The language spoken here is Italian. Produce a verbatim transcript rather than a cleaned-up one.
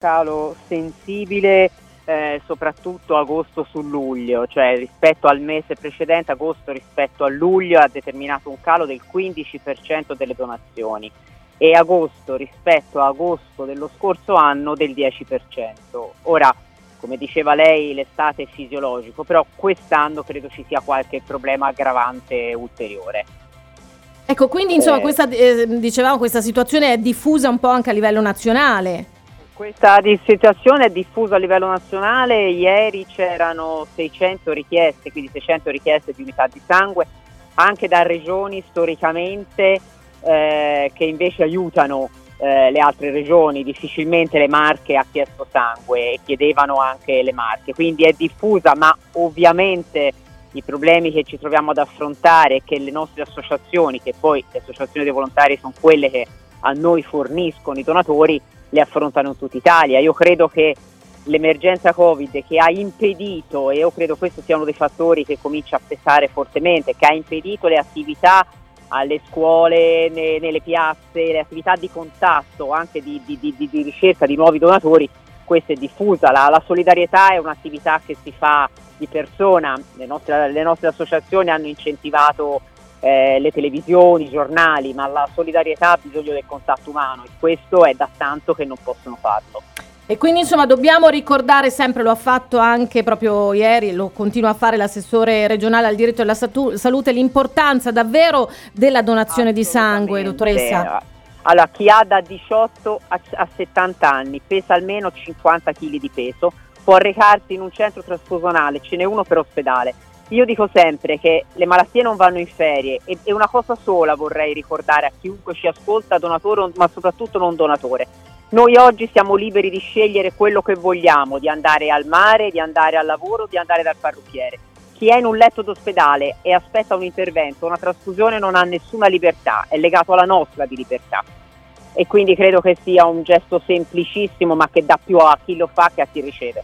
calo sensibile eh, soprattutto agosto su luglio, cioè rispetto al mese precedente, agosto rispetto a luglio ha determinato un calo del quindici per cento delle donazioni e agosto rispetto a agosto dello scorso anno del dieci per cento. Ora, come diceva lei, l'estate è fisiologico, però quest'anno credo ci sia qualche problema aggravante ulteriore. Ecco, quindi insomma eh, questa, eh, dicevamo, questa situazione è diffusa un po' anche a livello nazionale. Questa situazione è diffusa a livello nazionale. Ieri c'erano seicento richieste, quindi seicento richieste di unità di sangue, anche da regioni storicamente eh, che invece aiutano eh, le altre regioni. Difficilmente le Marche ha chiesto sangue e chiedevano anche le Marche, quindi è diffusa, ma ovviamente i problemi che ci troviamo ad affrontare è che le nostre associazioni, che poi le associazioni dei volontari sono quelle che a noi forniscono i donatori, le affrontano in tutta Italia. Io credo che l'emergenza Covid, che ha impedito, e io credo questo sia uno dei fattori che comincia a pesare fortemente, che ha impedito le attività alle scuole, ne, nelle piazze, le attività di contatto, anche di, di, di, di ricerca di nuovi donatori, questa è diffusa. La, la solidarietà è un'attività che si fa di persona. Le nostre, le nostre associazioni hanno incentivato Eh, le televisioni, i giornali, ma la solidarietà ha bisogno del contatto umano e questo è da tanto che non possono farlo. E quindi insomma dobbiamo ricordare sempre, lo ha fatto anche proprio ieri, lo continua a fare l'assessore regionale al diritto alla satu- salute, l'importanza davvero della donazione di sangue, dottoressa. Allora, chi ha da diciotto a, a settanta anni, pesa almeno cinquanta chili di peso, può recarsi in un centro trasfusionale, ce n'è uno per ospedale. Io dico sempre che le malattie non vanno in ferie e, e una cosa sola vorrei ricordare a chiunque ci ascolta, donatore ma soprattutto non donatore. Noi oggi siamo liberi di scegliere quello che vogliamo, di andare al mare, di andare al lavoro, di andare dal parrucchiere. Chi è in un letto d'ospedale e aspetta un intervento, una trasfusione, non ha nessuna libertà, è legato alla nostra di libertà. E quindi credo che sia un gesto semplicissimo ma che dà più a chi lo fa che a chi riceve.